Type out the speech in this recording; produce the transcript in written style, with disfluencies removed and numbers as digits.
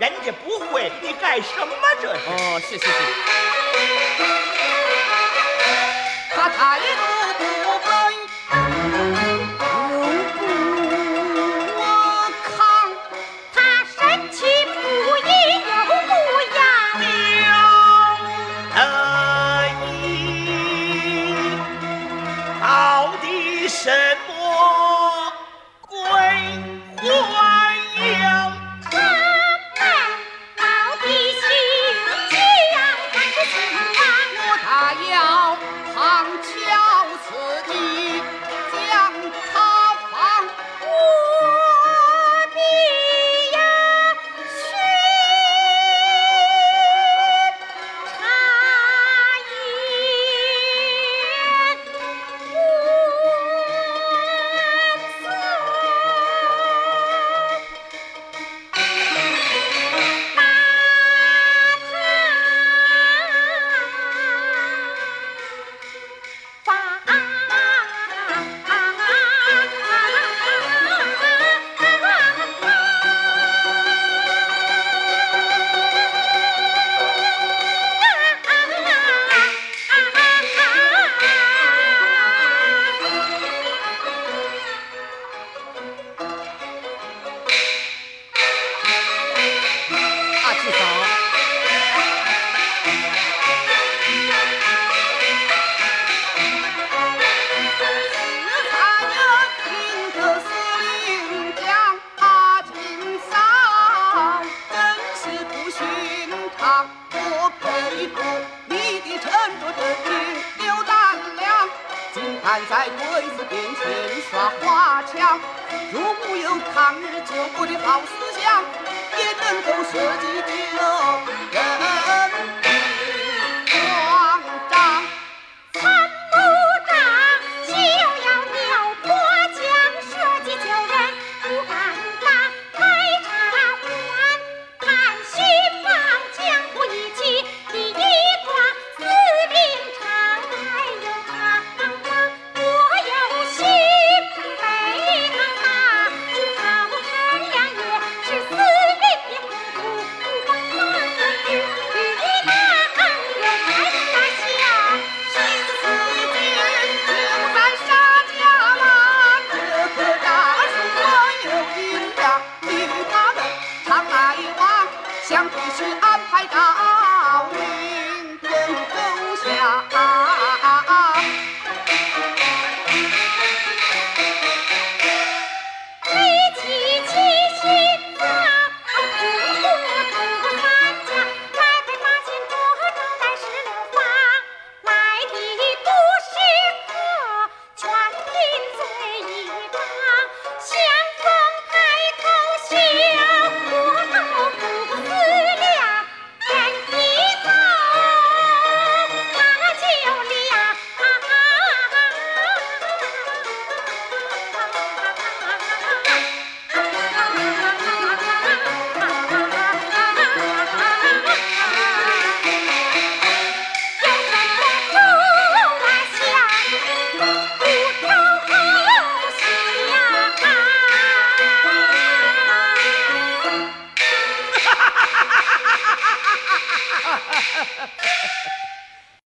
人家不会，你干什么这是？哦，是是是。他态度不对，容不抗，他神情不一有不扬，了得意，到底什么鬼魂？ 我的好思想也能够舍己的人。